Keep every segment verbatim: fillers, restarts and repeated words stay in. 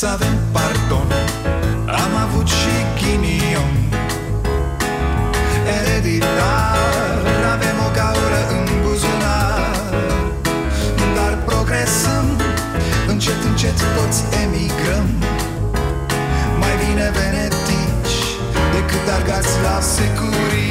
să avem pardon. Am avut și ghinion ereditar, avem o gaură în buzunar, dar progresăm, încet, încet toți emigrăm. Mai bine venetici decât argați la securii.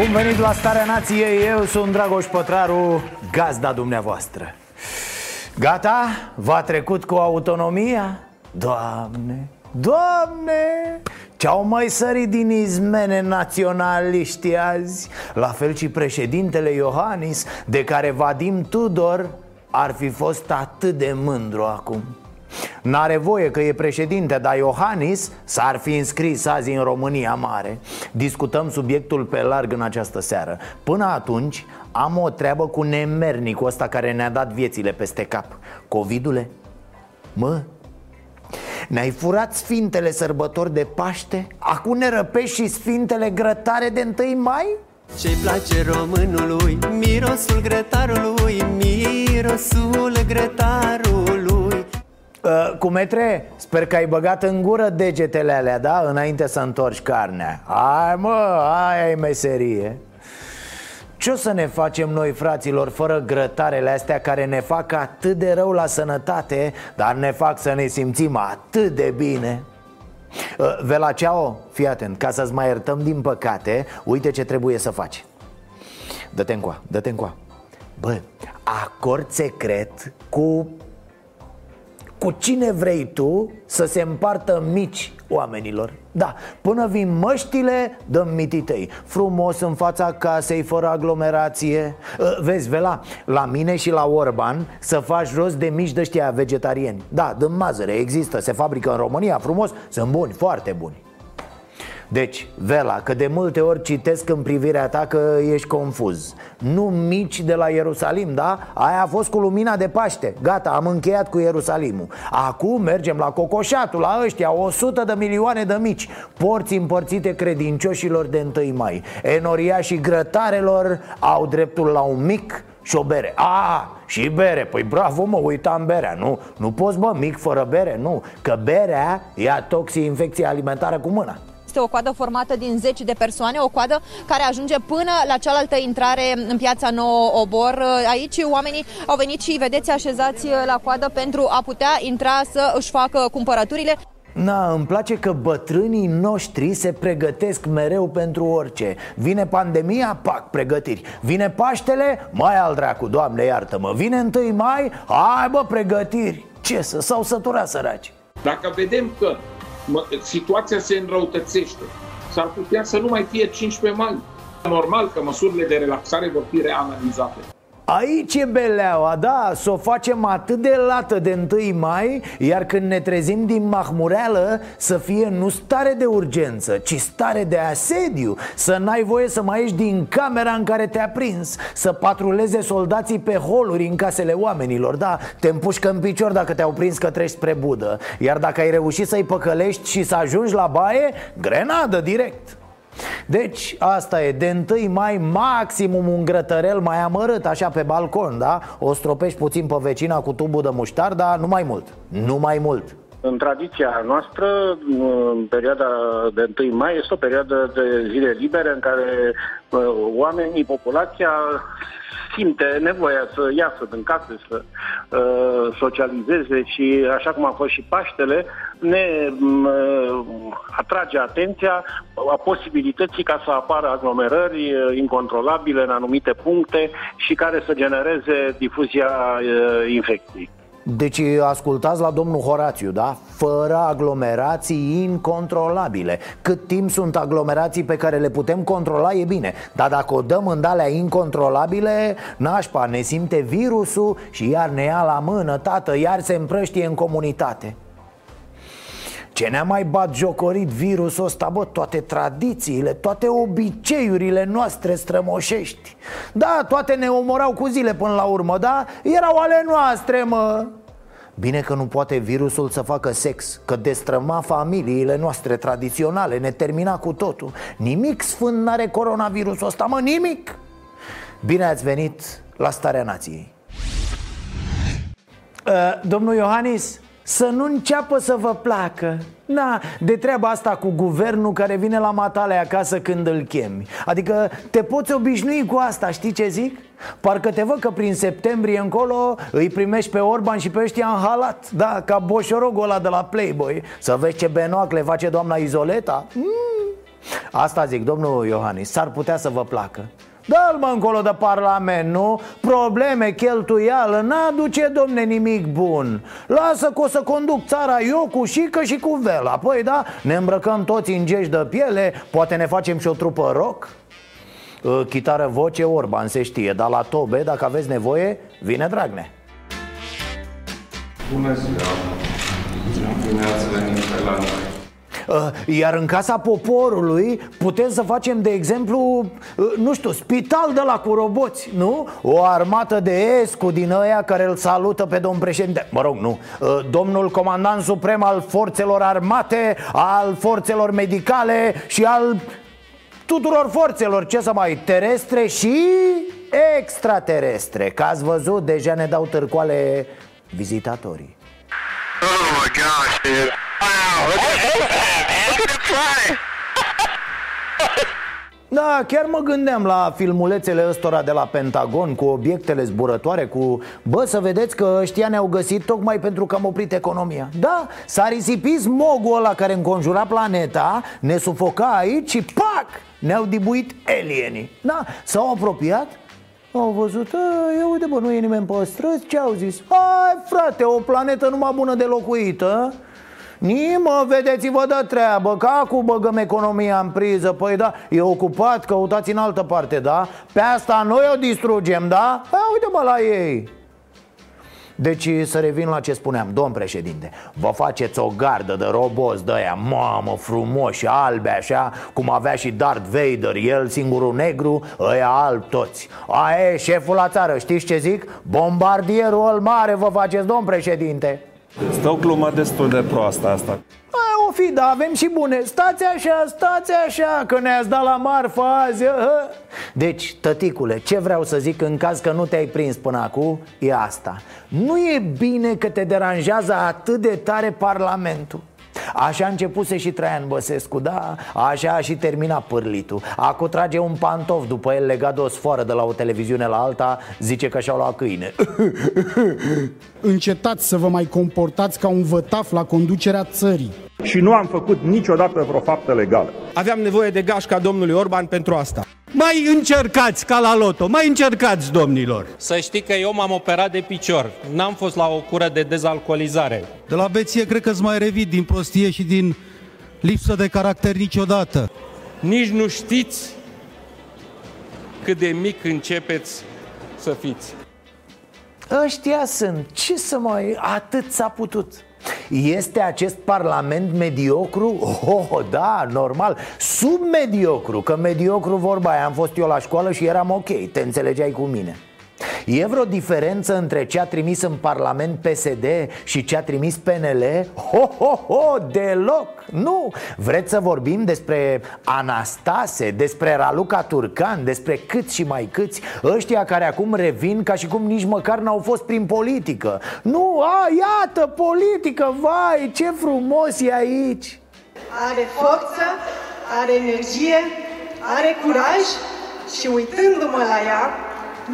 Bun venit la Starea Nației, eu sunt Dragoș Pătraru, gazda dumneavoastră. Gata? V-a trecut cu autonomia? Doamne, Doamne, ce-au mai sărit din izmene naționaliștii azi. La fel și președintele Iohannis, de care Vadim Tudor ar fi fost atât de mândru acum. N-are voie că e președinte, dar Iohannis s-ar fi înscris azi în România Mare. Discutăm subiectul pe larg în această seară. Până atunci am o treabă cu nemernicul ăsta care ne-a dat viețile peste cap. Covidule, mă, ne-ai furat sfintele sărbători de Paște? Acum ne răpești și sfintele grătare de întâi mai? Ce-i place românului, mirosul grătarului, mirosul grătarului. Cu metre, sper că ai băgat în gură degetele alea, da? Înainte să întorci carnea. Hai mă, aia e meserie. Ce o să ne facem noi, fraților, fără grătarele astea care ne fac atât de rău la sănătate, dar ne fac să ne simțim atât de bine? Vela, ceau, fii atent, ca să-ți mai iertăm din păcate, uite ce trebuie să faci. Dă-te încoa, dă-te încoa. Bă, acord secret cu... cu cine vrei tu să se împartă mici oamenilor. Da, până vin măștile, dăm mititei. Frumos în fața casei, fără aglomerație. Vezi, Vela, la mine și la Orban să faci rost de mici de ăștia vegetarieni. Da, dăm mazăre, există, se fabrică în România, frumos, sunt buni, foarte buni. Deci, Vela, că de multe ori citesc în privirea ta că ești confuz. Nu mici de la Ierusalim, da? Aia a fost cu lumina de Paște. Gata, am încheiat cu Ierusalimul. Acum mergem la Cocoșatul, la ăștia o sută de milioane de mici. Porți împărțite credincioșilor de întâi mai. Enoriașii grătarelor au dreptul la un mic și o bere. A, și bere, păi bravo mă, uitam berea. Nu, nu poți bă, mic fără bere, nu. Că berea ia toxi infecția alimentară cu mâna. Este o coadă formată din zeci de persoane, o coadă care ajunge până la cealaltă intrare în Piața Nouă Obor. Aici oamenii au venit și vedeți așezați la coadă pentru a putea intra să își facă cumpărăturile. Na, îmi place că bătrânii noștri se pregătesc mereu pentru orice. Vine pandemia, pac, pregătiri. Vine Paștele, mai al dracu, Doamne iartă-mă. Vine întâi mai, hai bă, pregătiri. Ce să, s-au săturat săraci. Dacă vedem că situația se înrăutățește, s-ar putea să nu mai fie cincisprezece mai. Normal că măsurile de relaxare vor fi reanalizate. Aici e beleaua, da, s-o facem atât de lată de întâi mai, iar când ne trezim din mahmureală să fie nu stare de urgență, ci stare de asediu. Să n-ai voie să mai ieși din camera în care te-a prins, să patruleze soldații pe holuri în casele oamenilor, da, te împușcă în picior dacă te-au prins că treci spre budă. Iar dacă ai reușit să-i păcălești și să ajungi la baie, grenadă direct. Deci asta e, de întâi mai maximum un grătărel mai amărât, așa pe balcon, da? O stropești puțin pe vecina cu tubul de muștar, dar nu mai mult, nu mai mult. În tradiția noastră, în perioada de întâi mai este o perioadă de zile libere în care oamenii, populația simte nevoia să iasă din casă, să uh, socializeze și așa cum a fost și Paștele, ne uh, atrage atenția a posibilității ca să apară aglomerări incontrolabile în anumite puncte și care să genereze difuzia uh, infecției. Deci ascultați la domnul Horațiu, da? Fără aglomerații incontrolabile. Cât timp sunt aglomerații pe care le putem controla, e bine. Dar dacă o dăm în alea incontrolabile, nașpa, ne simte virusul și iar ne ia la mână, tată, iar se împrăștie în comunitate. Ce ne-a mai batjocorit virusul ăsta, bă, toate tradițiile, toate obiceiurile noastre strămoșești. Da, toate ne omorau cu zile până la urmă, da? Erau ale noastre, mă. Bine că nu poate virusul să facă sex, că destrăma familiile noastre tradiționale, ne termina cu totul. Nimic sfânt n-are coronavirusul ăsta, mă, nimic! Bine ați venit la Starea Nației. uh, Domnul Iohannis, să nu înceapă să vă placă. Na, de treaba asta cu guvernul care vine la matale acasă când îl chemi. Adică te poți obișnui cu asta, știi ce zic? Parcă te văd că prin septembrie încolo îi primești pe Orban și pe ăștia în halat. Da, ca boșorogul ăla de la Playboy. Să vezi ce benoac le face doamna Izoleta. mm. Asta zic, domnul Iohannis, s-ar putea să vă placă. Dă-l mă încolo de parlament, nu? Probleme, cheltuială, n-aduce, domne, nimic bun. Lasă că o să conduc țara eu cu Șică și cu Vela. Păi da, ne îmbrăcăm toți în gești de piele, poate ne facem și o trupă rock. Chitară, voce, Orban, se știe, dar la tobe, dacă aveți nevoie, vine Dragne. Bună ziua, bine ați venit pe la noi. Iar în Casa Poporului putem să facem, de exemplu, nu știu, spital de la cu roboți, nu? O armată de escu din ăia care îl salută pe domnul președinte. Mă rog, nu, domnul comandant suprem al forțelor armate, al forțelor medicale și al tuturor forțelor, ce să mai, terestre și extraterestre. Că ați văzut, deja ne dau târcoale vizitatorii. Oh my gosh, dude. Wow, look at that, man. Look at it fly. Da, chiar mă gândeam la filmulețele ăstora de la Pentagon cu obiectele zburătoare, cu... Bă, să vedeți că ăștia ne-au găsit tocmai pentru că am oprit economia. Da, s-a risipit smogul ăla care înconjura planeta, ne sufoca aici și pac, ne-au dibuit alienii. Da, s-au apropiat, au văzut, ia uite bă, nu e nimeni pe străzi, ce au zis? Hai frate, o planetă numai bună de locuită. Nimă, vedeți-vă de treabă, că acum băgăm economia în priză. Păi da, e ocupat, căutați în altă parte, da? Pe asta noi o distrugem, da? Păi uite-mă la ei. Deci să revin la ce spuneam, domn președinte. Vă faceți o gardă de roboți de aia, mamă, frumoși, albe așa, cum avea și Darth Vader, el singurul negru, ăia alb toți. Aia e șeful la țară, știți ce zic? Bombardierul mare vă faceți, domn președinte. Stă o glumă destul de proastă asta. A, o fi, da, avem și bune. Stați așa, stați așa, că ne-ați dat la marfă azi. Deci, tăticule, ce vreau să zic în caz că nu te-ai prins până acum, e asta. Nu e bine că te deranjează atât de tare parlamentul. Așa începuse și Traian Băsescu, da? Așa a și termina pârlitul. Acu trage un pantof după el legat de o sfoară de la o televiziune la alta. Zice că și-au luat câine. Încetați să vă mai comportați ca un vătaf la conducerea țării. Și nu am făcut niciodată vreo faptă legală. Aveam nevoie de gașca domnului Orban pentru asta. Mai încercați ca la loto, mai încercați, domnilor. Să știi că eu m-am operat de picior. N-am fost la o cură de dezalcoolizare. De la beție cred că-ți mai revii din prostie și din lipsă de caracter niciodată. Nici nu știți cât de mic începeți să fiți. Ăștia sunt, ce să mai, atât s-a putut. Este acest parlament mediocru? Oh, da, normal, submediocru, că mediocru vorba aia, am fost eu la școală și eram ok, te înțelegeai cu mine. E vreo diferență între ce a trimis în parlament P S D și ce a trimis P N L? Ho, ho, ho, deloc, nu! Vreți să vorbim despre Anastase, despre Raluca Turcan, despre câți și mai câți, ăștia care acum revin ca și cum nici măcar n-au fost prin politică. Nu, a, iată, politică, vai, ce frumos e aici! Are forță, are energie, are curaj și uitându-mă la ea,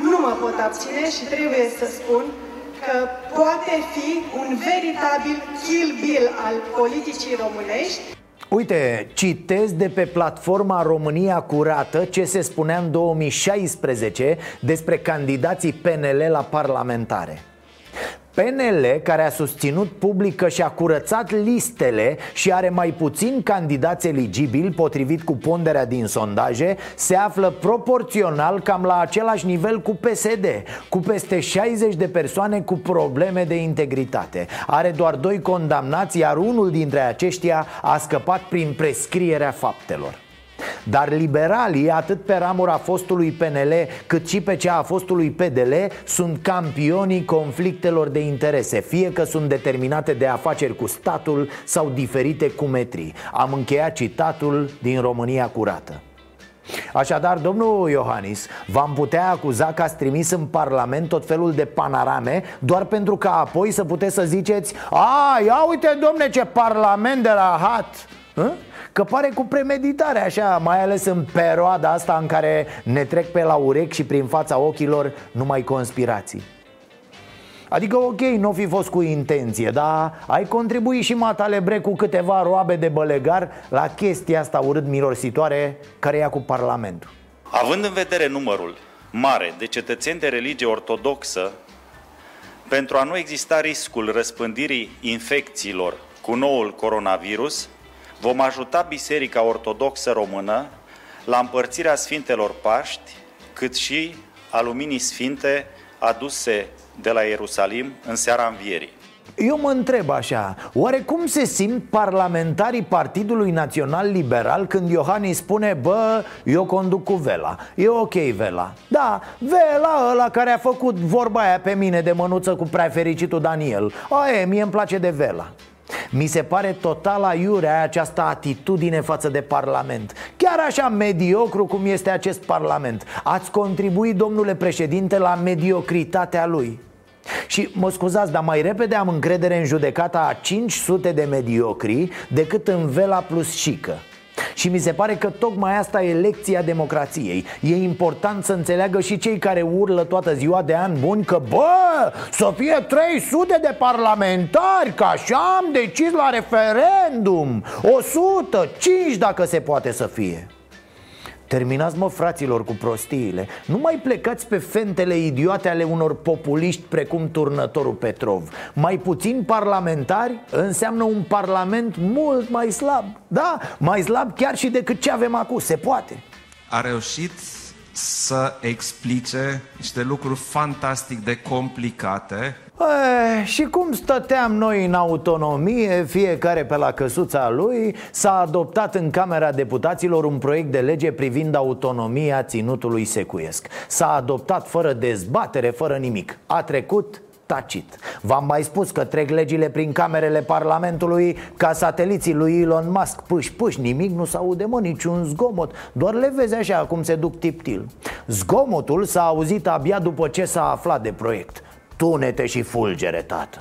nu mă pot abține și trebuie să spun că poate fi un veritabil Kill Bill al politicii românești. Uite, citez de pe platforma România Curată ce se spunea în două mii șaisprezece despre candidații P N L la parlamentare. P N L, care a susținut public că și-a curățat listele și are mai puțin candidați eligibili potrivit cu ponderea din sondaje, se află proporțional cam la același nivel cu P S D, cu peste șaizeci de persoane cu probleme de integritate. Are doar doi condamnați, iar unul dintre aceștia a scăpat prin prescrierea faptelor. Dar liberalii, atât pe ramura fostului P N L, cât și pe cea a fostului P D L, sunt campionii conflictelor de interese, fie că sunt determinate de afaceri cu statul sau diferite cumetrii. Am încheiat citatul din România Curată. Așadar, domnul Iohannis, v-am putea acuza că ați trimis în Parlament tot felul de panorame, doar pentru că apoi să puteți să ziceți: a, ia uite, domne, ce Parlament de rahat! Că pare cu premeditare așa, mai ales în perioada asta în care ne trec pe la urechi și prin fața ochilor numai conspirații. Adică, ok, n-o fi fost cu intenție, dar ai contribuit și matale bre cu câteva roabe de bălegar la chestia asta urât-mirositoare care ia cu Parlamentul. Având în vedere numărul mare de cetățeni de religie ortodoxă, pentru a nu exista riscul răspândirii infecțiilor cu noul coronavirus, vom ajuta Biserica Ortodoxă Română la împărțirea Sfintelor Paști, cât și a luminii sfinte aduse de la Ierusalim în seara învierii. Eu mă întreb așa, oare cum se simt parlamentarii Partidului Național Liberal când Iohannis spune: bă, eu conduc cu Vela, e ok Vela? Da, Vela ăla care a făcut vorba aia pe mine de mânuță cu prea fericitul Daniel. Aie, mie îmi place de Vela. Mi se pare total aiurea această atitudine față de Parlament. Chiar așa mediocru cum este acest Parlament. Ați contribuit, domnule președinte, la mediocritatea lui. Și mă scuzați, dar mai repede am încredere în judecata a cinci sute de mediocri decât în Vela plus Șică. Și mi se pare că tocmai asta e lecția democrației. E important să înțeleagă și cei care urlă toată ziua de ani buni că bă, să fie trei sute de parlamentari, că așa am decis la referendum, o sută cinci dacă se poate să fie. Terminați, mă, fraților, cu prostiile. Nu mai plecați pe fentele idiote ale unor populiști precum turnătorul Petrov. Mai puțin parlamentari înseamnă un parlament mult mai slab. Da, mai slab chiar și decât ce avem acum, se poate. A reușit să explice niște lucruri fantastic de complicate. E, și cum stăteam noi în autonomie, fiecare pe la căsuța lui, s-a adoptat în Camera Deputaților un proiect de lege privind autonomia ținutului secuiesc. S-a adoptat fără dezbatere, fără nimic. A trecut tacit. V-am mai spus că trec legile prin camerele Parlamentului ca sateliții lui Elon Musk, pâși, pâși, nimic nu s-aude, mă, niciun zgomot, doar le vezi așa cum se duc tiptil. Zgomotul s-a auzit abia după ce s-a aflat de proiect. Tunete și fulgere, tată.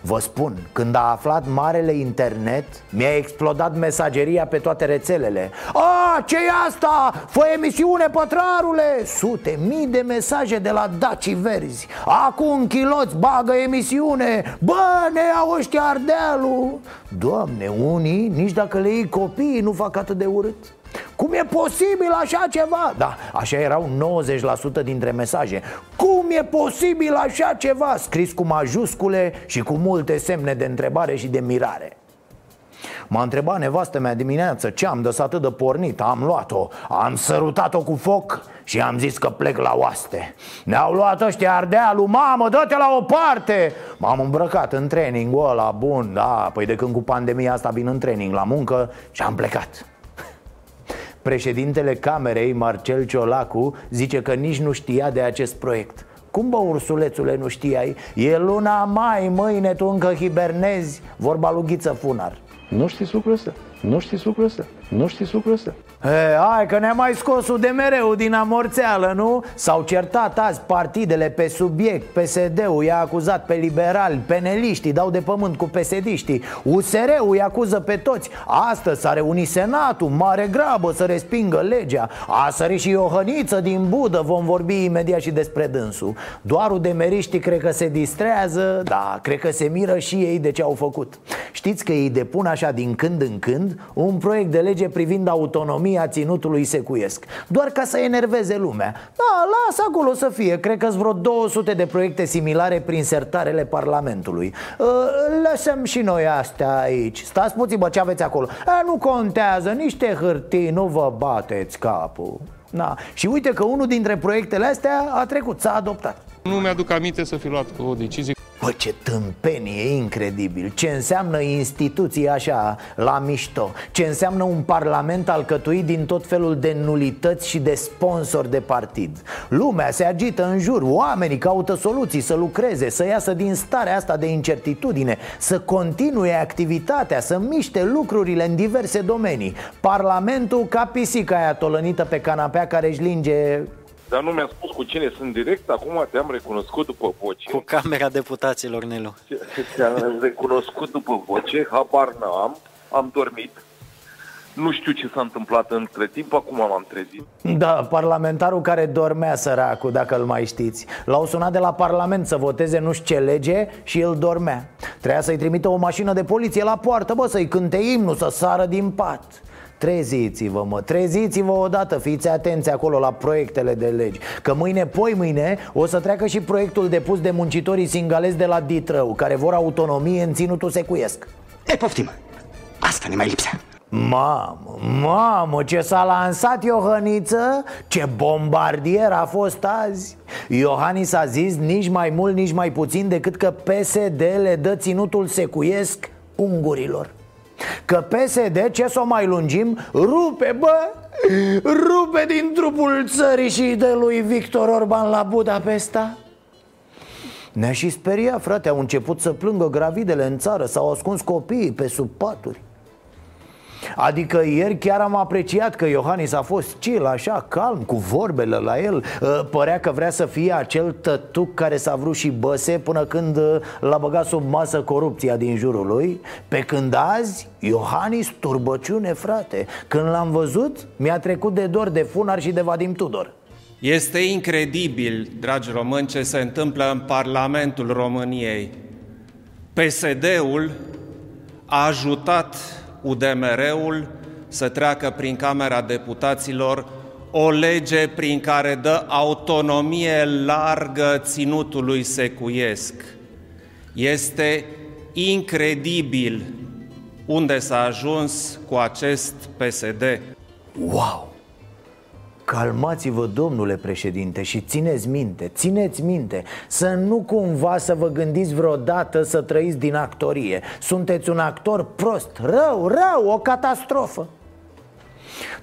Vă spun, când a aflat marele internet, mi-a explodat mesageria pe toate rețelele. A, ce-i asta? Fă emisiune, Pătrarule! Sute, mii de mesaje de la dacii verzi. Acum chiloți bagă emisiune. Bă, ne iau ăștia Ardealul. Doamne, unii, nici dacă le iei copiii, nu fac atât de urât. Cum e posibil așa ceva? Da, așa erau nouăzeci la sută dintre mesaje. Cum e posibil așa ceva? Scris cu majuscule și cu multe semne de întrebare și de mirare. M-a întrebat nevastă mea dimineață ce am dus atât de pornit. Am luat-o, am sărutat-o cu foc și am zis că plec la oaste. Ne-au luat ăștia Ardealul, mamă, dă-te la o parte. M-am îmbrăcat în training-ul ăla bun, da, păi de când cu pandemia asta vin în training la muncă și am plecat. Președintele Camerei, Marcel Ciolacu, zice că nici nu știa de acest proiect. Cum, bă, ursulețule, nu știai? E luna mai, mâine tu încă hibernezi. Vorba lui Ghiță Funar. Nu știi sucul ăsta, nu știi sucul ăsta, nu știi sucul ăsta. E, hai că ne-a mai scos U D M R-ul din amorțeală, nu? S-au certat azi partidele pe subiect. P S D-ul i-a acuzat pe liberali, peneliștii dau de pământ cu P S D-iștii, U S R-ul i-a acuză pe toți. Astăzi s-a reunit Senatul, mare grabă să respingă legea. A sărit și Iohăniță din Budă, vom vorbi imediat și despre dânsul. Doar U D M R-iștii cred că se distrează, da, cred că se miră și ei de ce au făcut. Știți că ei depun așa din când în când un proiect de lege privind autonomia a ținutului secuiesc, doar ca să enerveze lumea. Da, lasă acolo să fie. Cred că-s vreo două sute de proiecte similare prin sertarele Parlamentului. Lăsăm și noi astea aici. Stați puțin, bă, ce aveți acolo? A, nu contează, niște hârtii, nu vă bateți capul. Na. Și uite că unul dintre proiectele astea a trecut, s-a adoptat. Nu mi-aduc aminte să fi luat o decizie. Bă, ce tâmpenie, e incredibil. Ce înseamnă instituții așa, la mișto. Ce înseamnă un parlament alcătuit din tot felul de nulități și de sponsori de partid. Lumea se agită în jur, oamenii caută soluții, să lucreze, să iasă din starea asta de incertitudine, să continue activitatea, să miște lucrurile în diverse domenii. Parlamentul ca pisica aia tolănită pe canapea care își linge... Dar nu mi-a spus cu cine sunt direct, acum te-am recunoscut după voce. Cu Camera Deputaților, Nelu. Te-am recunoscut după voce, habar n-am, am dormit. Nu știu ce s-a întâmplat între timp, acum m-am trezit. Da, parlamentarul care dormea, săracul, dacă îl mai știți. L-au sunat de la parlament să voteze nu știu ce lege și el dormea. Trebuia să-i trimită o mașină de poliție la poartă, bă, să-i cânte imnul, să sară din pat. Treziți-vă, mă, treziți-vă odată, fiți atenți acolo la proiectele de legi. Că mâine, poi mâine, o să treacă și proiectul depus de muncitorii singalezi de la Ditrău, care vor autonomie în ținutul secuiesc. E, poftim, asta ne mai lipsea. Mamă, mamă, ce s-a lansat Iohăniță, ce bombardier a fost azi. Iohannis a zis nici mai mult, nici mai puțin decât că P S D le dă ținutul secuiesc ungurilor. Că P S D, ce s-o mai lungim, rupe, bă, rupe din trupul țării și de lui Viktor Orbán la Budapesta. Ne-a și speriat, frate, au început să plângă gravidele în țară, s-au ascuns copiii pe sub paturi. Adică ieri chiar am apreciat că Iohannis a fost chill, așa, calm, cu vorbele la el. Părea că vrea să fie acel tătuc care s-a vrut și Băse până când l-a băgat sub masă corupția din jurul lui. Pe când azi, Iohannis, turbăciune, frate. Când l-am văzut, mi-a trecut de dor de Funar și de Vadim Tudor. Este incredibil, dragi români, ce se întâmplă în Parlamentul României. P S D-ul a ajutat U D M R-ul să treacă prin Camera Deputaților o lege prin care dă autonomie largă ținutului secuiesc. Este incredibil unde s-a ajuns cu acest P S D. Wow! Calmați-vă, domnule președinte, și țineți minte, țineți minte să nu cumva să vă gândiți vreodată să trăiți din actorie. Sunteți un actor prost, rău, rău, o catastrofă.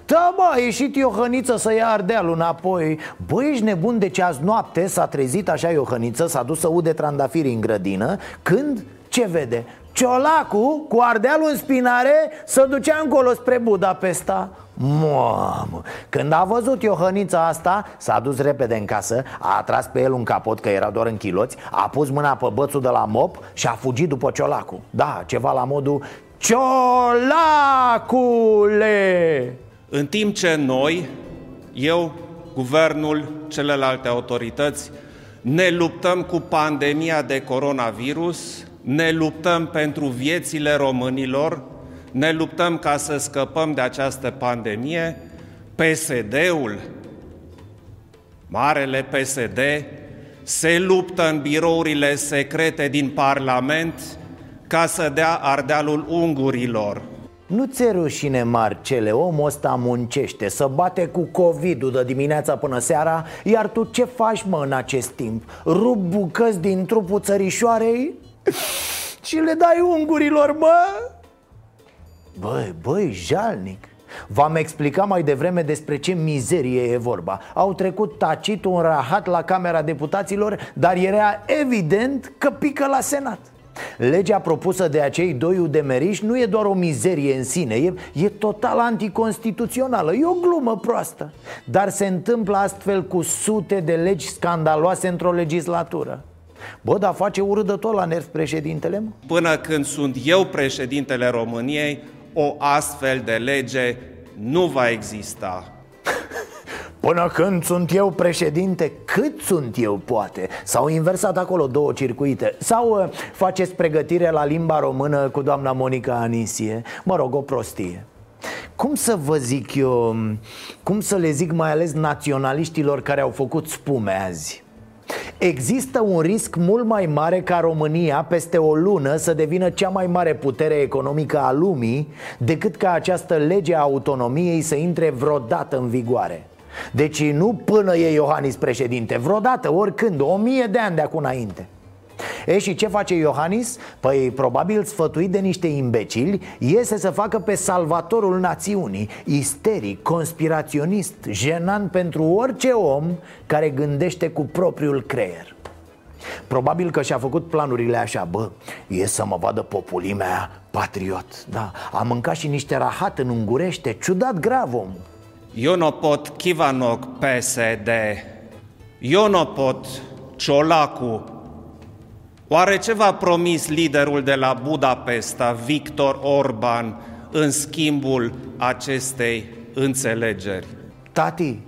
Da, bă, a ieșit Iohăniță să ia Ardealul înapoi. Bă, ești nebun, deci azi noapte s-a trezit așa Iohăniță, s-a dus să ude trandafiri în grădină, când ce vede? Ciolacu cu Ardealul în spinare se ducea încolo spre Budapesta. Mamă, când a văzut Iohănița asta, s-a dus repede în casă, a atras pe el un capot, că era doar în chiloți, a pus mâna pe bățul de la mop și a fugit după Ciolacu. Da, ceva la modul Ciolacule! În timp ce noi, eu, guvernul, celelalte autorități, ne luptăm cu pandemia de coronavirus, ne luptăm pentru viețile românilor, ne luptăm ca să scăpăm de această pandemie, P S D-ul, marele P S D, se luptă în birourile secrete din Parlament ca să dea Ardealul ungurilor. Nu ți-e rușine, Marcele, omul ăsta muncește, se bate cu Covidul de dimineața până seara, iar tu ce faci, mă, în acest timp? Rup bucăți din trupul țărișoarei și le dai ungurilor, mă? Băi, băi, jalnic. V-am explicat mai devreme despre ce mizerie e vorba. Au trecut tacit un rahat la Camera Deputaților, dar era evident că pică la Senat. Legea propusă de acei doi udemeriști nu e doar o mizerie în sine, e, e total anticonstituțională, e o glumă proastă. Dar se întâmplă astfel cu sute de legi scandaloase într-o legislatură. Bă, dar face urât la nerv președintele, mă? Până când sunt eu președintele României, o astfel de lege nu va exista. Până când sunt eu președinte, cât sunt eu poate. S-au inversat acolo două circuite. Sau faceți pregătire la limba română cu doamna Monica Anisie. Mă rog, o prostie. Cum să vă zic eu, cum să le zic mai ales naționaliștilor care au făcut spume azi? Există un risc mult mai mare ca România peste o lună să devină cea mai mare putere economică a lumii decât ca această lege a autonomiei să intre vreodată în vigoare. Deci nu până e Iohannis președinte, vreodată, oricând, o mie de ani de acum înainte. E, și ce face Iohannis? Păi probabil sfătuit de niște imbecili, iese să facă pe salvatorul națiunii, isteric, conspiraționist, jenant pentru orice om care gândește cu propriul creier. Probabil că și-a făcut planurile așa: bă, e să mă vadă populimea patriot, da. A mâncat și niște rahat în ungurește, ciudat grav om. Eu nu pot Kivanoc P S D, eu nu pot Ciolacu. Oare ce v-a promis liderul de la Budapesta, Viktor Orbán, în schimbul acestei înțelegeri? Tati,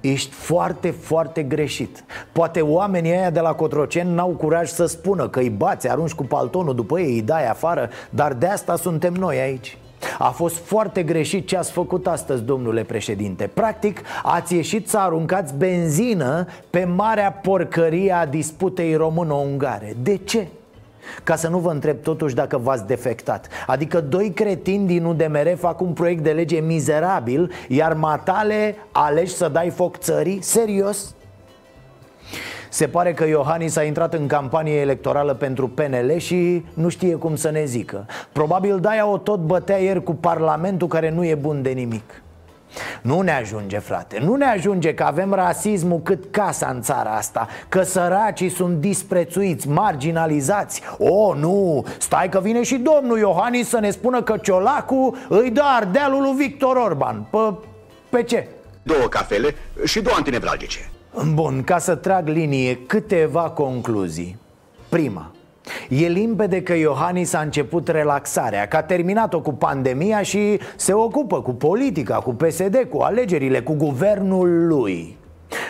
ești foarte, foarte greșit. Poate oamenii aia de la Cotroceni n-au curaj să spună că îi bați, arunci cu paltonul după ei, îi dai afară, dar de asta suntem noi aici. A fost foarte greșit ce ați făcut astăzi, domnule președinte. Practic, ați ieșit să aruncați benzină pe marea porcărie a disputei româno-ungare. De ce? Ca să nu vă întreb totuși dacă v-ați defectat. Adică doi cretini din U D M R fac un proiect de lege mizerabil, iar matale alegi să dai foc țării? Serios? Se pare că Iohannis a intrat în campanie electorală pentru P N L și nu știe cum să ne zică. Probabil de-aia o tot bătea ieri cu parlamentul, care nu e bun de nimic. Nu ne ajunge, frate, nu ne ajunge că avem rasismul cât casa în țara asta, că săracii sunt disprețuiți, marginalizați. O, nu, stai că vine și domnul Iohannis să ne spună că Ciolacu îi dă ardealul lui Viktor Orban. Pe, pe ce? Două cafele și două antinevralgice. Bun, ca să trag linie, câteva concluzii. Prima: e limpede că Iohannis a început relaxarea, că a terminat-o cu pandemia și se ocupă cu politica, cu P S D, cu alegerile, cu guvernul lui.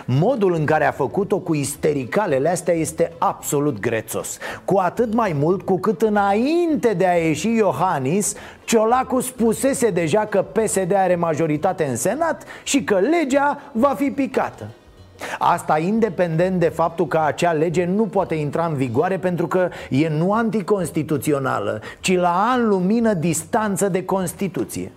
Modul în care a făcut-o cu istericalele astea este absolut grețos. Cu atât mai mult cu cât înainte de a ieși Iohannis, Ciolacu spusese deja că P S D are majoritate în Senat și că legea va fi picată. Asta independent de faptul că acea lege nu poate intra în vigoare pentru că e nu anticonstituțională, ci la an lumină distanță de Constituție.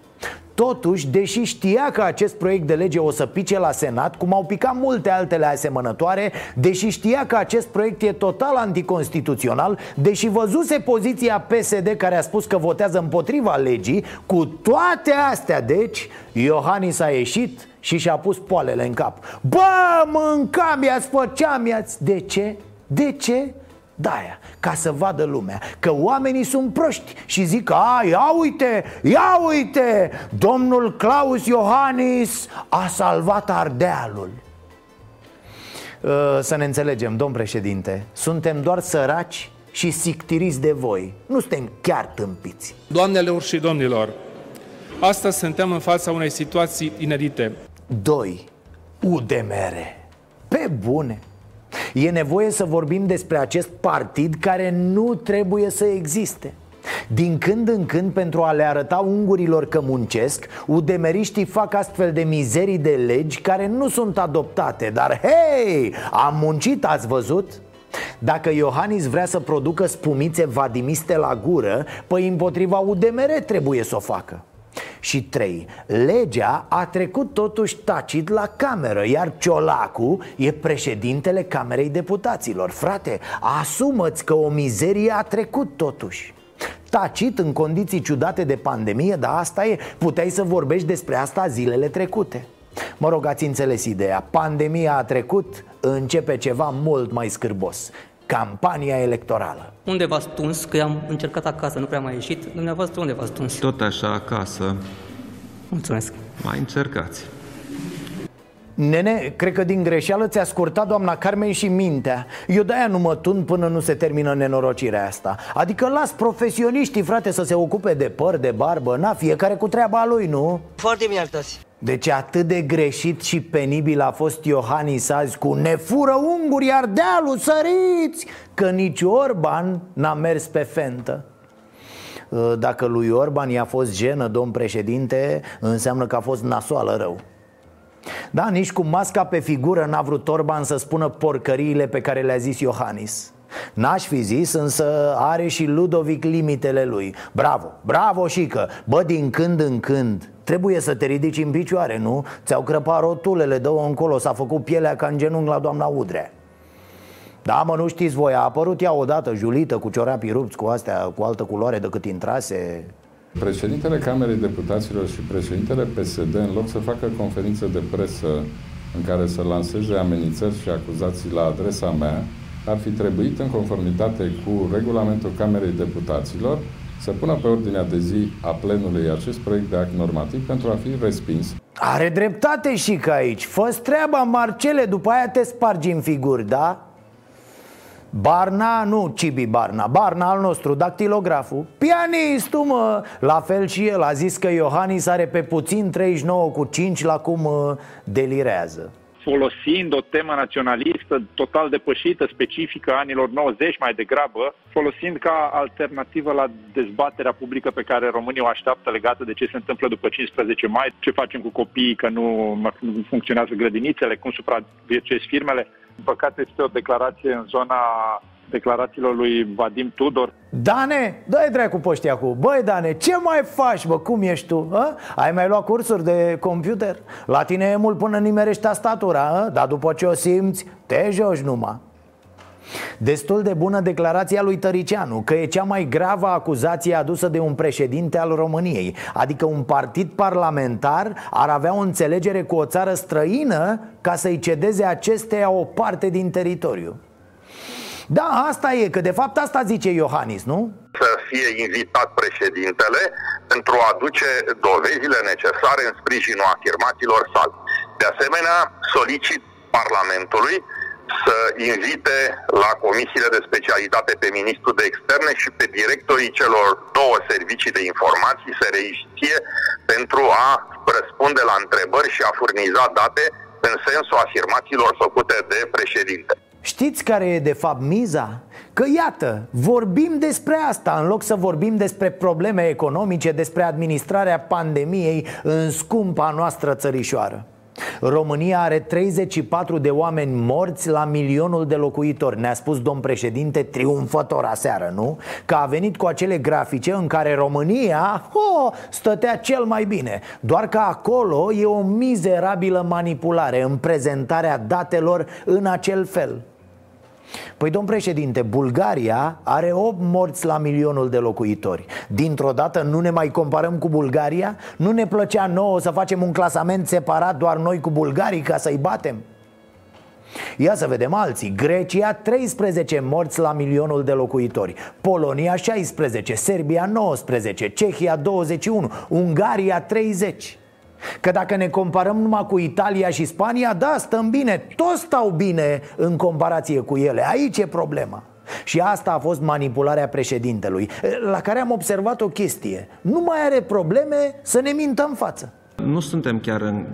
Totuși, deși știa că acest proiect de lege o să pice la Senat, cum au picat multe altele asemănătoare, deși știa că acest proiect e total anticonstituțional, deși văzuse poziția P S D care a spus că votează împotriva legii, cu toate astea, deci, Iohannis a ieșit și și-a pus poalele în cap. Bă, mâncam, i-ați, făceam, i-ați. De ce? De ce? De-aia, ca să vadă lumea că oamenii sunt proști și zic: a, ia uite, ia uite, domnul Claus Iohannis a salvat Ardealul. Să ne înțelegem, domn președinte, suntem doar săraci și sictiriți de voi, nu suntem chiar tâmpiți. Doamnelor și domnilor, astăzi suntem în fața unei situații inedite. Doi. U D M R. Pe bune, e nevoie să vorbim despre acest partid care nu trebuie să existe. Din când în când, pentru a le arăta ungurilor că muncesc, udemeriștii fac astfel de mizerii de legi care nu sunt adoptate. Dar hei, am muncit, ați văzut? Dacă Iohannis vrea să producă spumițe vadimiste la gură, păi împotriva U D M R trebuie să o facă. Și trei. Legea a trecut totuși tacit la cameră, iar Ciolacu e președintele Camerei Deputaților. Frate, asumă-ți că o mizerie a trecut totuși. Tacit în condiții ciudate de pandemie, dar asta e, puteai să vorbești despre asta zilele trecute. Mă rog, ați înțeles ideea, pandemia a trecut, începe ceva mult mai scârbos: campania electorală. Unde v-ați tuns? Că am încercat acasă, nu prea am mai ieșit. Dumneavoastră, unde v-ați tuns? Tot așa, acasă. Mulțumesc. Mai încercați. Nene, cred că din greșeală ți-a scurtat doamna Carmen și mintea. Eu de-aia nu mă tun până nu se termină nenorocirea asta. Adică las profesioniștii, frate, să se ocupe de păr, de barbă, na, fiecare cu treaba lui, nu? Foarte bine, Anastase. Deci atât de greșit și penibil a fost Iohannis azi cu "ne fură ungurii Ardealul, săriți", că nici Orban n-a mers pe fentă. Dacă lui Orban i-a fost jenă, domn președinte, înseamnă că a fost nasoală rău. Da, nici cu masca pe figură n-a vrut Orban să spună porcăriile pe care le-a zis Iohannis. N-aș fi zis, însă are și Ludovic limitele lui. Bravo, bravo, Șică. Bă, din când în când trebuie să te ridici în picioare, nu? Ți-au crăpat rotulele, dă-o încolo, s-a făcut pielea ca în genunchi la doamna Udrea. Da, mă, nu știți voi, a apărut ea odată julită, cu ciorapii rupți, cu astea, cu altă culoare decât intrase. Președintele Camerei Deputaților și președintele P S D, în loc să facă conferință de presă în care să lanseze amenințări și acuzații la adresa mea, ar fi trebuit, în conformitate cu regulamentul Camerei Deputaților, să pună pe ordinea de zi a plenului acest proiect de act normativ pentru a fi respins. Are dreptate și că aici. Fă-ți treaba, Marcele, după aia te spargi în figuri, da? Barna, nu Cibi Barna, Barna al nostru, dactilograful, pianistul, mă. La fel și el a zis că Iohannis are pe puțin treizeci și nouă cu cinci la cum delirează. Folosind o temă naționalistă total depășită, specifică anilor nouăzeci mai degrabă, folosind ca alternativă la dezbaterea publică pe care românii o așteaptă legată de ce se întâmplă după cincisprezece mai, ce facem cu copiii, că nu funcționează grădinițele, cum supraviețuiesc firmele. În păcate este o declarație în zona declarațiilor lui Vadim Tudor. Dane, dă-i dracu pe ăștia acum. Băi, Dane, ce mai faci, bă? Cum ești tu? A? Ai mai luat cursuri de computer? La tine e mult până nimerești tastatura, a? Dar după ce o simți, te joci numai. Destul de bună declarația lui Tăriceanu, că e cea mai gravă acuzație adusă de un președinte al României. Adică un partid parlamentar ar avea o înțelegere cu o țară străină ca să-i cedeze acesteia o parte din teritoriu. Da, asta e, că de fapt asta zice Iohannis, nu? Să fie invitat președintele pentru a aduce dovezile necesare în sprijinul afirmațiilor sale. De asemenea, solicit Parlamentului să invite la comisiile de specialitate pe ministrul de externe și pe directorii celor două servicii de informații să reiștie pentru a răspunde la întrebări și a furniza date în sensul afirmațiilor făcute de președinte. Știți care e de fapt miza? Că iată, vorbim despre asta în loc să vorbim despre probleme economice, despre administrarea pandemiei în scumpa noastră țărișoară. România are treizeci și patru de oameni morți la milionul de locuitori, ne-a spus domn președinte triumfător aseară, nu? Că a venit cu acele grafice în care România oh, stătea cel mai bine. Doar că acolo e o mizerabilă manipulare în prezentarea datelor în acel fel. Păi domn președinte, Bulgaria are opt morți la milionul de locuitori. Dintr-o dată nu ne mai comparăm cu Bulgaria? Nu ne plăcea nouă să facem un clasament separat doar noi cu bulgarii ca să-i batem? Ia să vedem alții. Grecia treisprezece morți la milionul de locuitori, Polonia șaisprezece, Serbia nouăsprezece, Cehia douăzeci și unu, Ungaria treizeci. Că dacă ne comparăm numai cu Italia și Spania, da, stăm bine, toți stau bine în comparație cu ele. Aici e problema. Și asta a fost manipularea președintelui, la care am observat o chestie: nu mai are probleme să ne mintă în față. Nu suntem chiar în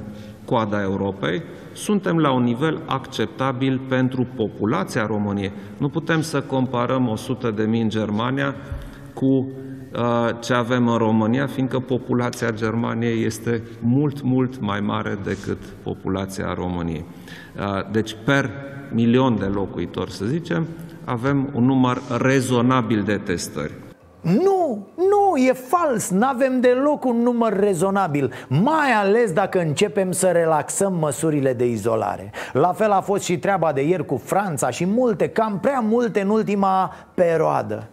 coada Europei, suntem la un nivel acceptabil pentru populația României. Nu putem să comparăm o sută de mii în Germania cu ce avem în România, fiindcă populația Germaniei este mult, mult mai mare decât populația României. Deci, per milion de locuitori, să zicem, avem un număr rezonabil de testări. Nu, nu, e fals, n-avem deloc un număr rezonabil, mai ales dacă începem să relaxăm măsurile de izolare. La fel a fost și treaba de ieri cu Franța și multe, cam prea multe în ultima perioadă.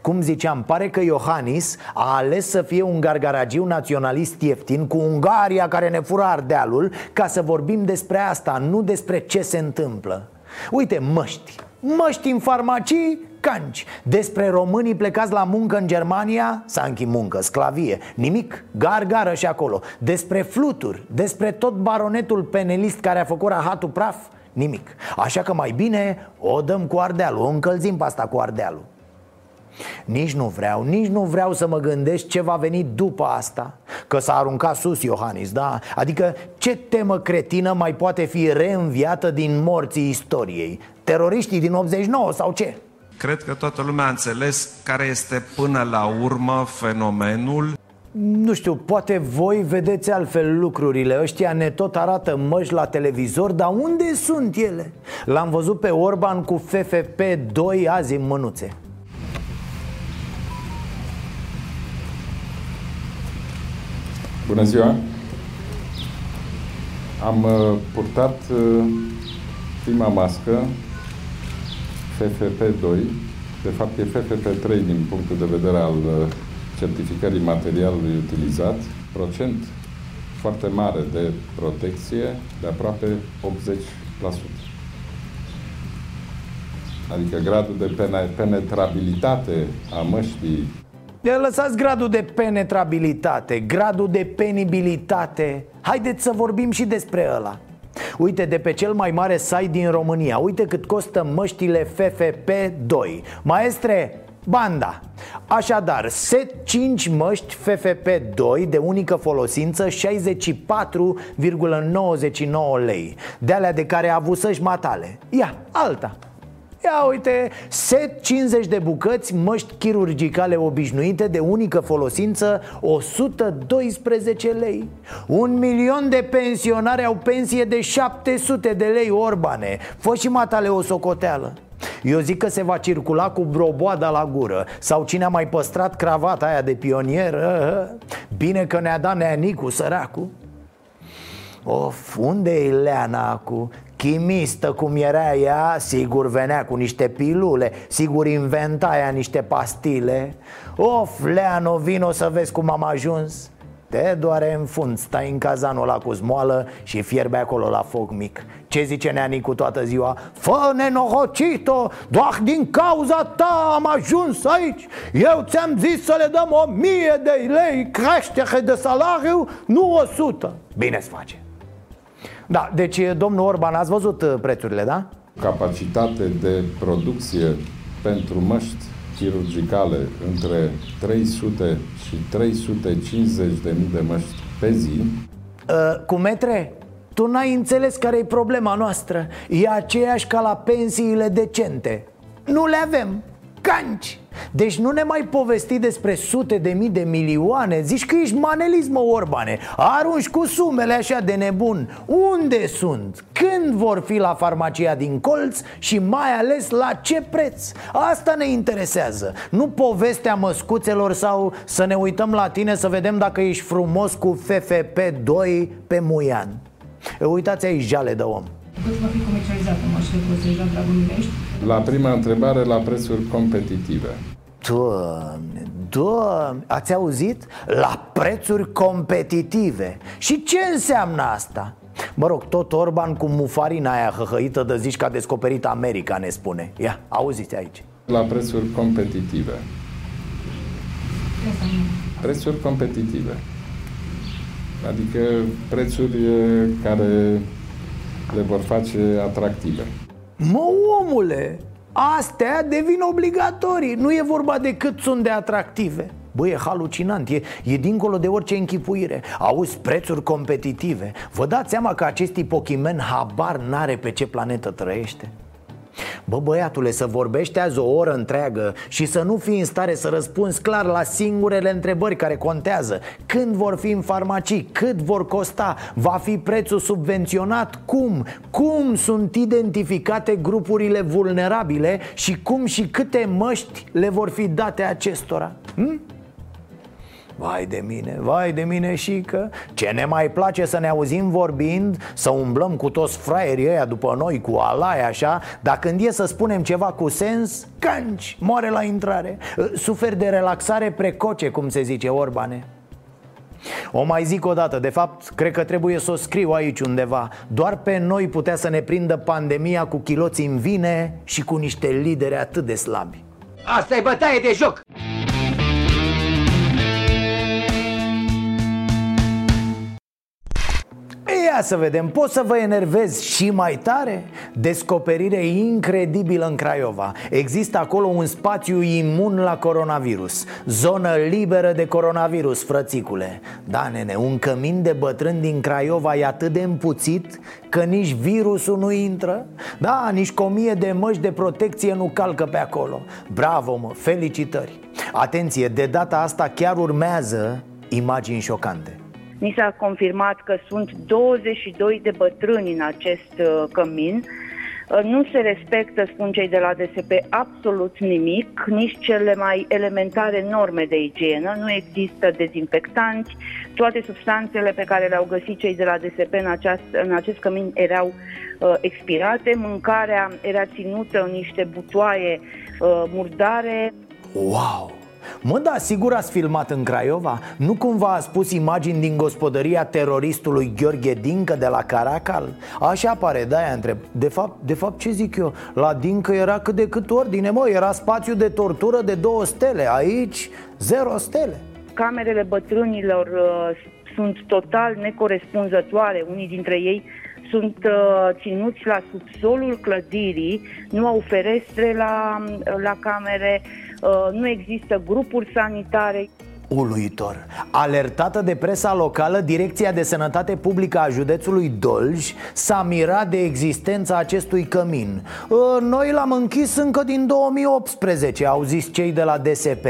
Cum ziceam, pare că Iohannis a ales să fie un gargaragiu naționalist ieftin cu Ungaria care ne fură Ardealul, ca să vorbim despre asta, nu despre ce se întâmplă. Uite, măști, măști în farmacii, canci. Despre românii plecați la muncă în Germania, sanchi muncă, sclavie, nimic, gargară și acolo. Despre fluturi, despre tot baronetul penelist care a făcut rahatul praf, nimic. Așa că mai bine o dăm cu Ardealul, o încălzim pe asta cu Ardealul. Nici nu vreau, nici nu vreau să mă gândesc ce va veni după asta. Că s-a aruncat sus Iohannis, da? Adică ce temă cretină mai poate fi reînviată din morții istoriei? Teroriștii din optzeci și nouă sau ce? Cred că toată lumea a înțeles care este până la urmă fenomenul. Nu știu, poate voi vedeți altfel lucrurile. Ăștia ne tot arată măști la televizor, dar unde sunt ele? L-am văzut pe Orban cu F F P doi azi în mânuțe. Bună ziua! Am purtat prima mască F F P doi, de fapt e F F P trei din punctul de vedere al certificării materialului utilizat, procent foarte mare de protecție, de aproape optzeci la sută. Adică gradul de penetrabilitate a măștii. Lăsați gradul de penetrabilitate, gradul de penibilitate. Haideți să vorbim și despre ăla. Uite, de pe cel mai mare site din România, uite cât costă măștile F F P doi. Maestre, banda. Așadar, set cinci măști F F P doi de unică folosință, șaizeci și patru virgulă nouăzeci și nouă lei. De alea de care avusăși matale. Ia, alta. Ia uite, set cincizeci de bucăți, măști chirurgicale obișnuite de unică folosință, o sută doisprezece lei. Un milion de pensionari au pensie de șapte sute de lei, Orbane. Fă și matale o socoteală. Eu zic că se va circula cu broboada la gură. Sau cine a mai păstrat cravata aia de pionier. Bine că ne-a dat Neanicu, săracu. Of, unde e Leana acu? Chimistă cum era ea, sigur venea cu niște pilule, sigur inventa ea niște pastile. Of, Leano, vino să vezi cum am ajuns. Te doare în fund, stai în cazanul ăla cu zmoală și fierbe acolo la foc mic. Ce zice Neanicu toată ziua? Fă nenorocito, doar din cauza ta am ajuns aici. Eu ți-am zis să le dăm o mie de lei creștere de salariu, nu o sută. Bine-ți face. Da, deci, domnul Orban, ați văzut prețurile, da? Capacitate de producție pentru măști chirurgicale între trei sute și trei sute cincizeci de mii de măști pe zi. Uh, cu metre? Tu n-ai înțeles care e problema noastră. E aceeași ca la pensiile decente. Nu le avem. Canci! Deci nu ne mai povesti despre sute de mii de milioane. Zici că ești manelist, mă, Orbane. Arunci cu sumele așa de nebun. Unde sunt? Când vor fi la farmacia din colț? Și mai ales la ce preț? Asta ne interesează. Nu povestea măscuțelor sau să ne uităm la tine să vedem dacă ești frumos cu F F P doi pe muian. Uitați aici jale de om. Cât va fi comercializată mașinile produse la Dragomirești? La prima întrebare, la prețuri competitive. Doamne, doamne, ați auzit? La prețuri competitive. Și ce înseamnă asta? Mă rog, tot Orban cu mufarina aia hăhăită de zici că a descoperit America, ne spune. Ia, auziți aici. La prețuri competitive. Prețuri competitive. Adică prețuri care le vor face atractive. Mă, omule, astea devin obligatorii. Nu e vorba de cât sunt de atractive. Băi, e halucinant, e, e dincolo de orice închipuire. Auzi, prețuri competitive. Vă dați seama că acest ipochimen habar n-are pe ce planetă trăiește? Bă, băiatule, să vorbești azi o oră întreagă și să nu fii în stare să răspunzi clar la singurele întrebări care contează. Când vor fi în farmacii? Cât vor costa? Va fi prețul subvenționat? Cum? Cum sunt identificate grupurile vulnerabile? Și cum și câte măști le vor fi date acestora? Hm? Vai de mine, vai de mine și că ce ne mai place să ne auzim vorbind, să umblăm cu toți fraierii ăia după noi, cu alai așa. Dar când e să spunem ceva cu sens, canci, moare la intrare. Suferi de relaxare precoce, cum se zice, Orbane. O mai zic o dată, de fapt, cred că trebuie să o scriu aici undeva. Doar pe noi putea să ne prindă pandemia cu chiloții în vine și cu niște lideri atât de slabi. Asta e bătaie de joc! Ia să vedem, poți să vă enervezi și mai tare? Descoperire incredibilă în Craiova. Există acolo un spațiu imun la coronavirus. Zonă liberă de coronavirus, frățicule. Da, nene, un cămin de bătrân din Craiova e atât de împuțit că nici virusul nu intră. Da, nici cu o mie de măști de protecție nu calcă pe acolo. Bravo, mă, felicitări. Atenție, de data asta chiar urmează imagini șocante. Mi s-a confirmat că sunt douăzeci și doi de bătrâni în acest cămin Nu se respectă, spun cei de la D S P, absolut nimic, nici cele mai elementare norme de igienă. Nu există dezinfectanți, toate substanțele pe care le-au găsit cei de la D S P în, aceast- în acest cămin erau uh, expirate, mâncarea era ținută în niște butoaie uh, murdare. Wow! Mă, da, sigur ați filmat în Craiova? Nu cumva ați pus imagini din gospodăria teroristului Gheorghe Dincă de la Caracal? Așa pare, de-aia întreb. De fapt, de fapt, ce zic eu? La Dincă era cât de cât ordine, mă, era spațiu de tortură de două stele, aici zero stele. Camerele bătrânilor uh, sunt total necorespunzătoare, unii dintre ei sunt uh, ținuți la subsolul clădirii, nu au ferestre la, la camere, uh, nu există grupuri sanitare. Uluitor! Alertată de presa locală, Direcția de Sănătate Publică a județului Dolj s-a mirat de existența acestui cămin. Noi l-am închis încă din două mii optsprezece, au zis cei de la D S P.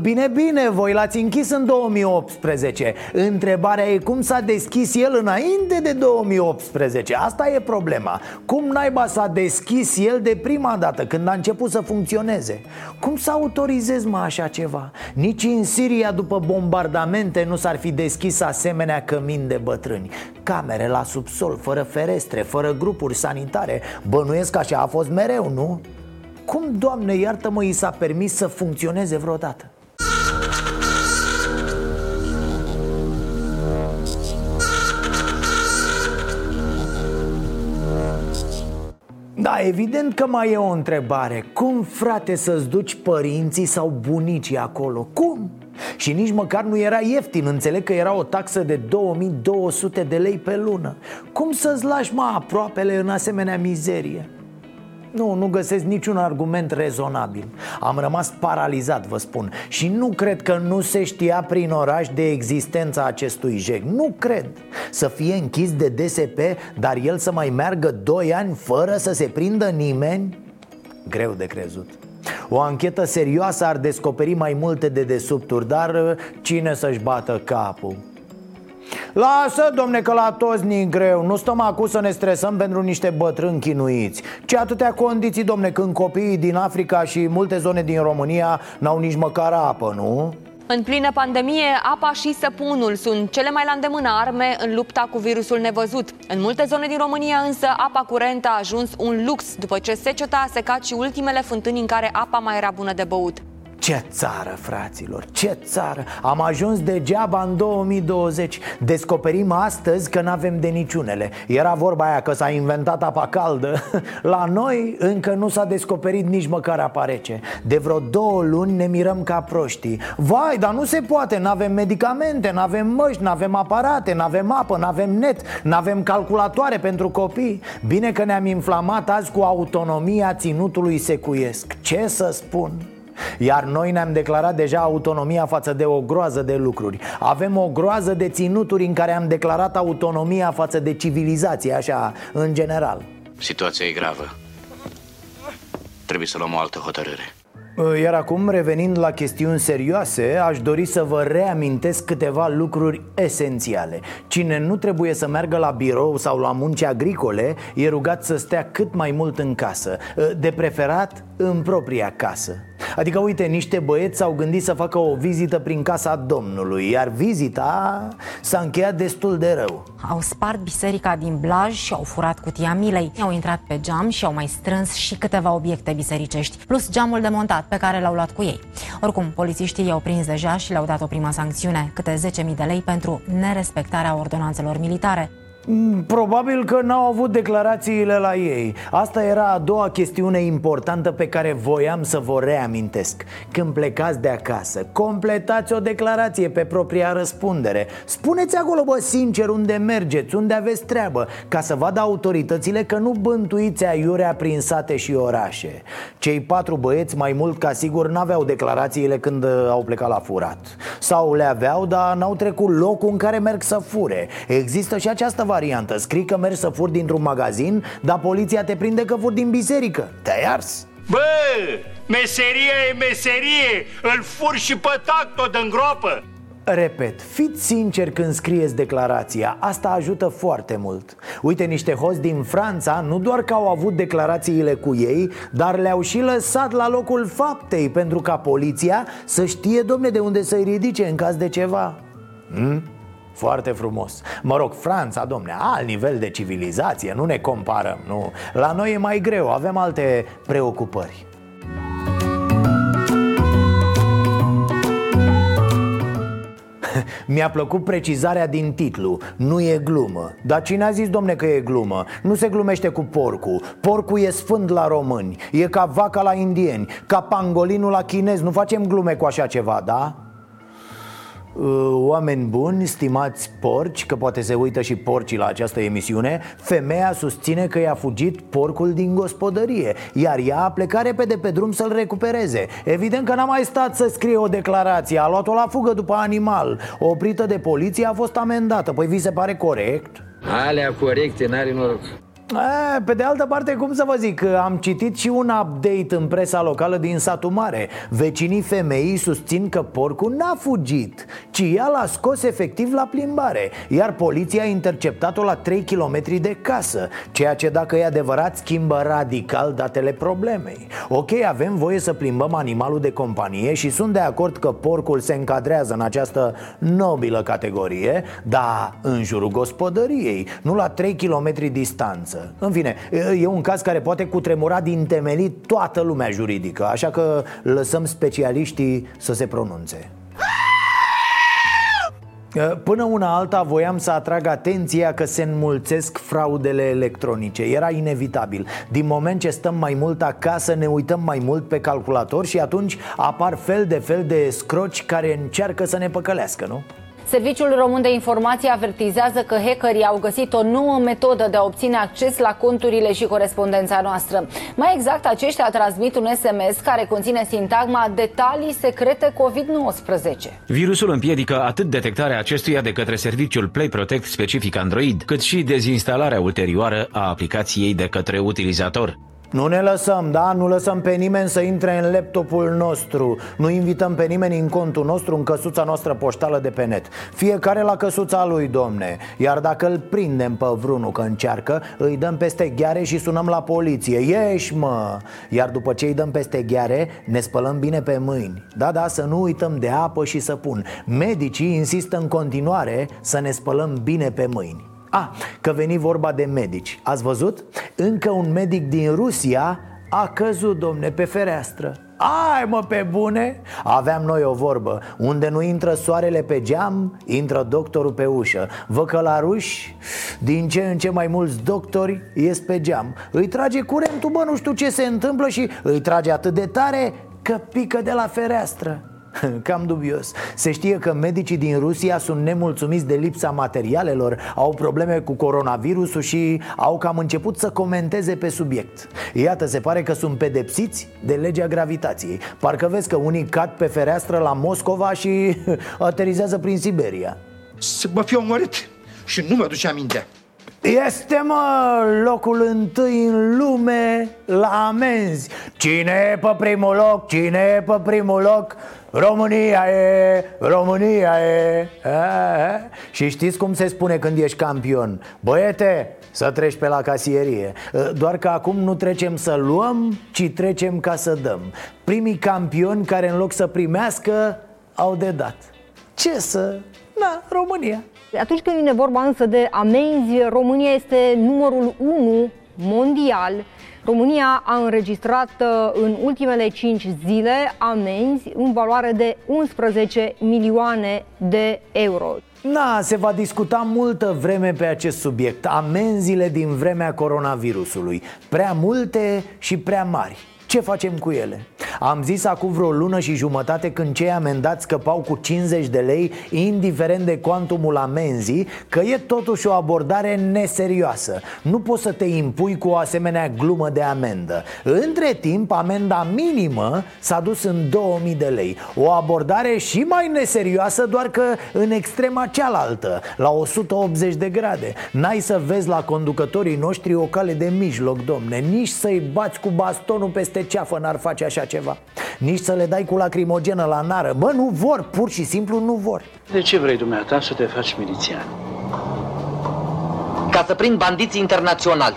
Bine, bine, voi l-ați închis în două mii optsprezece. Întrebarea e cum s-a deschis el înainte de două mii optsprezece. Asta e problema. Cum naiba s-a deschis el de prima dată, când a început să funcționeze? Cum să autorizezi, mă, așa ceva? Nici în Siria după bombardamente nu s-ar fi deschis asemenea cămin de bătrâni. Camere la subsol, fără ferestre, fără grupuri sanitare. Bănuiesc că așa a fost mereu, nu? Cum, Doamne iartă-mă, i s-a permis să funcționeze vreodată? Da, evident că mai e o întrebare. Cum, frate, să-ți duci părinții sau bunicii acolo? Cum? Și nici măcar nu era ieftin, înțeleg că era o taxă de două mii două sute de lei pe lună. Cum să-ți lași, mă, aproapele în asemenea mizerie? Nu, nu găsesc niciun argument rezonabil. Am rămas paralizat, vă spun. Și nu cred că nu se știa prin oraș de existența acestui jec. Nu cred. Să fie închis de D S P, dar el să mai meargă doi ani fără să se prindă nimeni? Greu de crezut. O anchetă serioasă ar descoperi mai multe dedesubturi, dar cine să-și bată capul? Lasă, domne, că la toți ni-i greu. Nu stăm acum să ne stresăm pentru niște bătrâni chinuiți. Ce atâtea condiții, domne, când copiii din Africa și multe zone din România n-au nici măcar apă, nu? În plină pandemie, apa și săpunul sunt cele mai la îndemână arme în lupta cu virusul nevăzut. În multe zone din România însă, apa curentă a ajuns un lux după ce seceta a secat și ultimele fântâni în care apa mai era bună de băut. Ce țară, fraților, ce țară! Am ajuns degeaba în două mii douăzeci. Descoperim astăzi că n-avem de niciunele. Era vorba aia că s-a inventat apa caldă. La noi încă nu s-a descoperit nici măcar apa rece. De vreo două luni ne mirăm ca proștii. Vai, dar nu se poate, n-avem medicamente, n-avem măști, n-avem aparate, n-avem apă, n-avem net, n-avem calculatoare pentru copii. Bine că ne-am inflamat azi cu autonomia ținutului secuiesc. Ce să spun? Iar noi ne-am declarat deja autonomia față de o groază de lucruri. Avem o groază de ținuturi în care am declarat autonomia față de civilizație, așa, în general. Situația e gravă. Trebuie să luăm o altă hotărâre. Iar acum, revenind la chestiuni serioase, aș dori să vă reamintesc câteva lucruri esențiale. Cine nu trebuie să meargă la birou sau la munci agricole, e rugat să stea cât mai mult în casă, de preferat în propria casă. Adică, uite, niște băieți s-au gândit să facă o vizită prin casa Domnului, iar vizita s-a încheiat destul de rău. Au spart biserica din Blaj și au furat cutia milei. Au intrat pe geam și au mai strâns și câteva obiecte bisericești, plus geamul demontat pe care l-au luat cu ei. Oricum, polițiștii i-au prins deja și le-au dat o prima sancțiune, câte zece mii de lei pentru nerespectarea ordonanțelor militare. Probabil că n-au avut declarațiile la ei. Asta era a doua chestiune importantă pe care voiam să vă reamintesc. Când plecați de acasă, completați o declarație pe propria răspundere. Spuneți acolo, bă, sincer, unde mergeți, unde aveți treabă, ca să vadă autoritățile că nu bântuiți aiurea prin sate și orașe. Cei patru băieți, mai mult ca sigur, n-aveau declarațiile când au plecat la furat. Sau le aveau, dar n-au trecut locul în care merg să fure. Există și această variantă. Variantă. Scrii că mergi să furi dintr-un magazin, dar poliția te prinde că furi din biserică. Te-ai ars. Bă, meseria e meserie, îl furi și pe tact, o dă în groapă. Repet, fiți sinceri când scrieți declarația, asta ajută foarte mult. Uite, niște hoți din Franța nu doar că au avut declarațiile cu ei, dar le-au și lăsat la locul faptei, pentru ca poliția să știe, domne, de unde să-i ridice în caz de ceva. hmm? Foarte frumos. Mă rog, Franța, domne, alt nivel de civilizație, nu ne comparăm, nu? La noi e mai greu, avem alte preocupări. Mi-a plăcut precizarea din titlu. Nu e glumă. Dar cine a zis, domne, că e glumă? Nu se glumește cu porcul. Porcul e sfânt la români, e ca vaca la indieni, ca pangolinul la chinezi. Nu facem glume cu așa ceva, da? Oameni buni, stimați porci, că poate se uită și porcii la această emisiune, femeia susține că i-a fugit porcul din gospodărie, iar ea a plecat repede pe drum să-l recupereze. Evident că n-a mai stat să scrie o declarație, a luat-o la fugă după animal. Oprită de poliție, a fost amendată. Păi vi se pare corect? Alea corecte, n-are noroc. A, pe de altă parte, cum să vă zic, am citit și un update în presa locală din satul mare. Vecinii femeii susțin că porcul n-a fugit, ci ea l-a scos efectiv la plimbare, iar poliția a interceptat-o la trei kilometri de casă. Ceea ce, dacă e adevărat, schimbă radical datele problemei. Ok, avem voie să plimbăm animalul de companie și sunt de acord că porcul se încadrează în această nobilă categorie, dar în jurul gospodăriei, nu la trei kilometri distanță. În fine, e un caz care poate cutremura din temelii toată lumea juridică, așa că lăsăm specialiștii să se pronunțe. Până una alta, voiam să atrag atenția că se înmulțesc fraudele electronice. Era inevitabil. Din moment ce stăm mai mult acasă, ne uităm mai mult pe calculator și atunci apar fel de fel de scroci care încearcă să ne păcălească, nu? Serviciul Român de Informații avertizează că hackerii au găsit o nouă metodă de a obține acces la conturile și corespondența noastră. Mai exact, aceștia transmit un S M S care conține sintagma detalii secrete covid nouăsprezece. Virusul împiedică atât detectarea acestuia de către serviciul Play Protect specific Android, cât și dezinstalarea ulterioară a aplicației de către utilizator. Nu ne lăsăm, da? Nu lăsăm pe nimeni să intre în laptopul nostru. Nu invităm pe nimeni în contul nostru, în căsuța noastră poștală de pe net. Fiecare la căsuța lui, domne. Iar dacă îl prindem pe vreunul că încearcă, îi dăm peste gheare și sunăm la poliție. Ieși, mă! Iar după ce îi dăm peste gheare, ne spălăm bine pe mâini. Da, da, să nu uităm de apă și săpun. Medicii insistă în continuare să ne spălăm bine pe mâini. Ah, că veni vorba de medici. Ați văzut? Încă un medic din Rusia a căzut, domne, pe fereastră. Ai, mă, pe bune! Aveam noi o vorbă: unde nu intră soarele pe geam, intră doctorul pe ușă. Vă că la ruși, din ce în ce mai mulți doctori ies pe geam. Îi trage curentul, bă, nu știu ce se întâmplă și îi trage atât de tare că pică de la fereastră. Cam dubios. Se știe că medicii din Rusia sunt nemulțumiți de lipsa materialelor, au probleme cu coronavirusul și au cam început să comenteze pe subiect. Iată, se pare că sunt pedepsiți de legea gravitației. Parcă vezi că unii cad pe fereastră la Moscova și aterizează prin Siberia. Să mă fi omorât și nu mi-aduce aminte. Este, mă, locul întâi în lume la amenzi. Cine e pe primul loc? Cine e pe primul loc? România e, România e. A-a. Și știți cum se spune când ești campion? Băiete, să treci pe la casierie. Doar că acum nu trecem să luăm, ci trecem ca să dăm. Primii campioni care în loc să primească, au de dat. Ce să... Na, România. Atunci când vine vorba însă de amenzi, România este numărul unu mondial. România a înregistrat în ultimele cinci zile amenzi în valoare de unsprezece milioane de euro. Na, se va discuta multă vreme pe acest subiect. Amenzile din vremea coronavirusului. Prea multe și prea mari. Ce facem cu ele? Am zis acum vreo lună și jumătate, când cei amendați scăpau cu cincizeci de lei, indiferent de cuantumul amenzii, că e totuși o abordare neserioasă. Nu poți să te impui cu o asemenea glumă de amendă. Între timp, amenda minimă s-a dus în două mii de lei. O abordare și mai neserioasă, doar că în extrema cealaltă, la o sută optzeci de grade. N-ai să vezi la conducătorii noștri o cale de mijloc, domne. Nici să-i bați cu bastonul peste ceafă n-ar face așa ceva. nici să le dai cu lacrimogenă la nară. Bă, nu vor, pur și simplu nu vor. De ce vrei dumneata să te faci milițian? Ca să prind bandiții internaționali.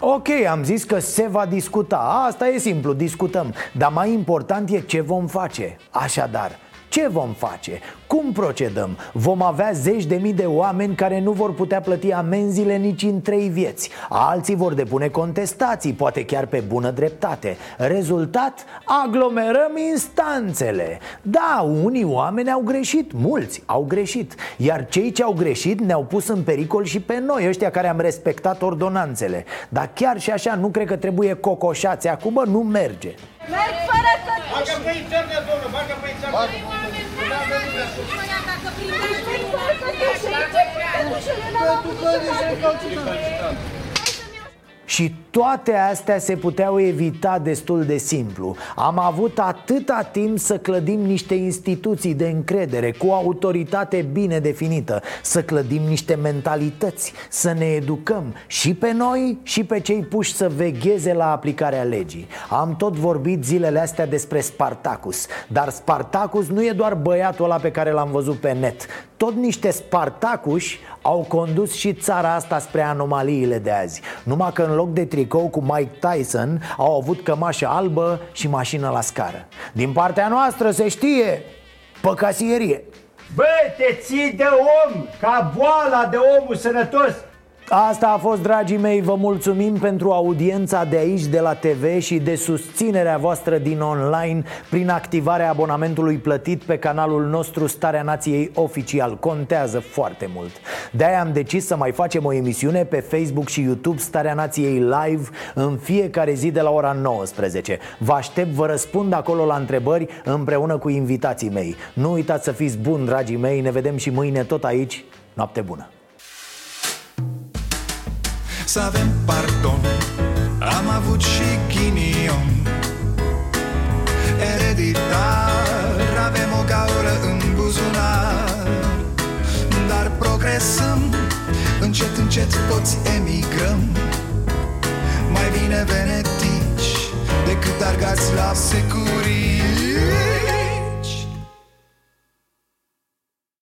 Ok, am zis că se va discuta. Asta e simplu, discutăm. Dar mai important e ce vom face. Așadar, ce vom face? Cum procedăm? Vom avea zeci de mii de oameni care nu vor putea plăti amenziile nici în trei vieți. Alții vor depune contestații, poate chiar pe bună dreptate. Rezultat? Aglomerăm instanțele. Da, unii oameni au greșit, mulți au greșit. Iar cei ce au greșit ne-au pus în pericol și pe noi, ăștia care am respectat ordonanțele. Dar chiar și așa nu cred că trebuie cocoșați. Acum nu merge. Merg fără să... Bagă pe interne, domnule, bagă pe interne. Bagă pe interne. Și toate astea se puteau evita destul de simplu. Am avut atâta timp să clădim niște instituții de încredere, cu autoritate bine definită, să clădim niște mentalități, să ne educăm și pe noi și pe cei puși să vegheze la aplicarea legii. Am tot vorbit zilele astea despre Spartacus, dar Spartacus nu e doar băiatul ăla pe care l-am văzut pe net. Tot niște Spartacuși au condus și țara asta spre anomaliile de azi. Numai că în loc de tricou cu Mike Tyson au avut cămașă albă și mașină la scară. Din partea noastră se știe, păcasierie. Bă, te ții de om, ca boala de omul sănătos. Asta a fost, dragii mei, vă mulțumim pentru audiența de aici, de la T V, și de susținerea voastră din online prin activarea abonamentului plătit pe canalul nostru Starea Nației Oficial. Contează foarte mult. De-aia am decis să mai facem o emisiune pe Facebook și YouTube Starea Nației Live în fiecare zi de la ora nouăsprezece. Vă aștept, vă răspund acolo la întrebări împreună cu invitații mei. Nu uitați să fiți buni, dragii mei, ne vedem și mâine tot aici. Noapte bună! Să avem pardon, am avut și ghinion. Ereditar, avem o gaură în buzunar. Dar progresăm, încet, încet toți emigrăm. Mai bine venetici decât argați la securii.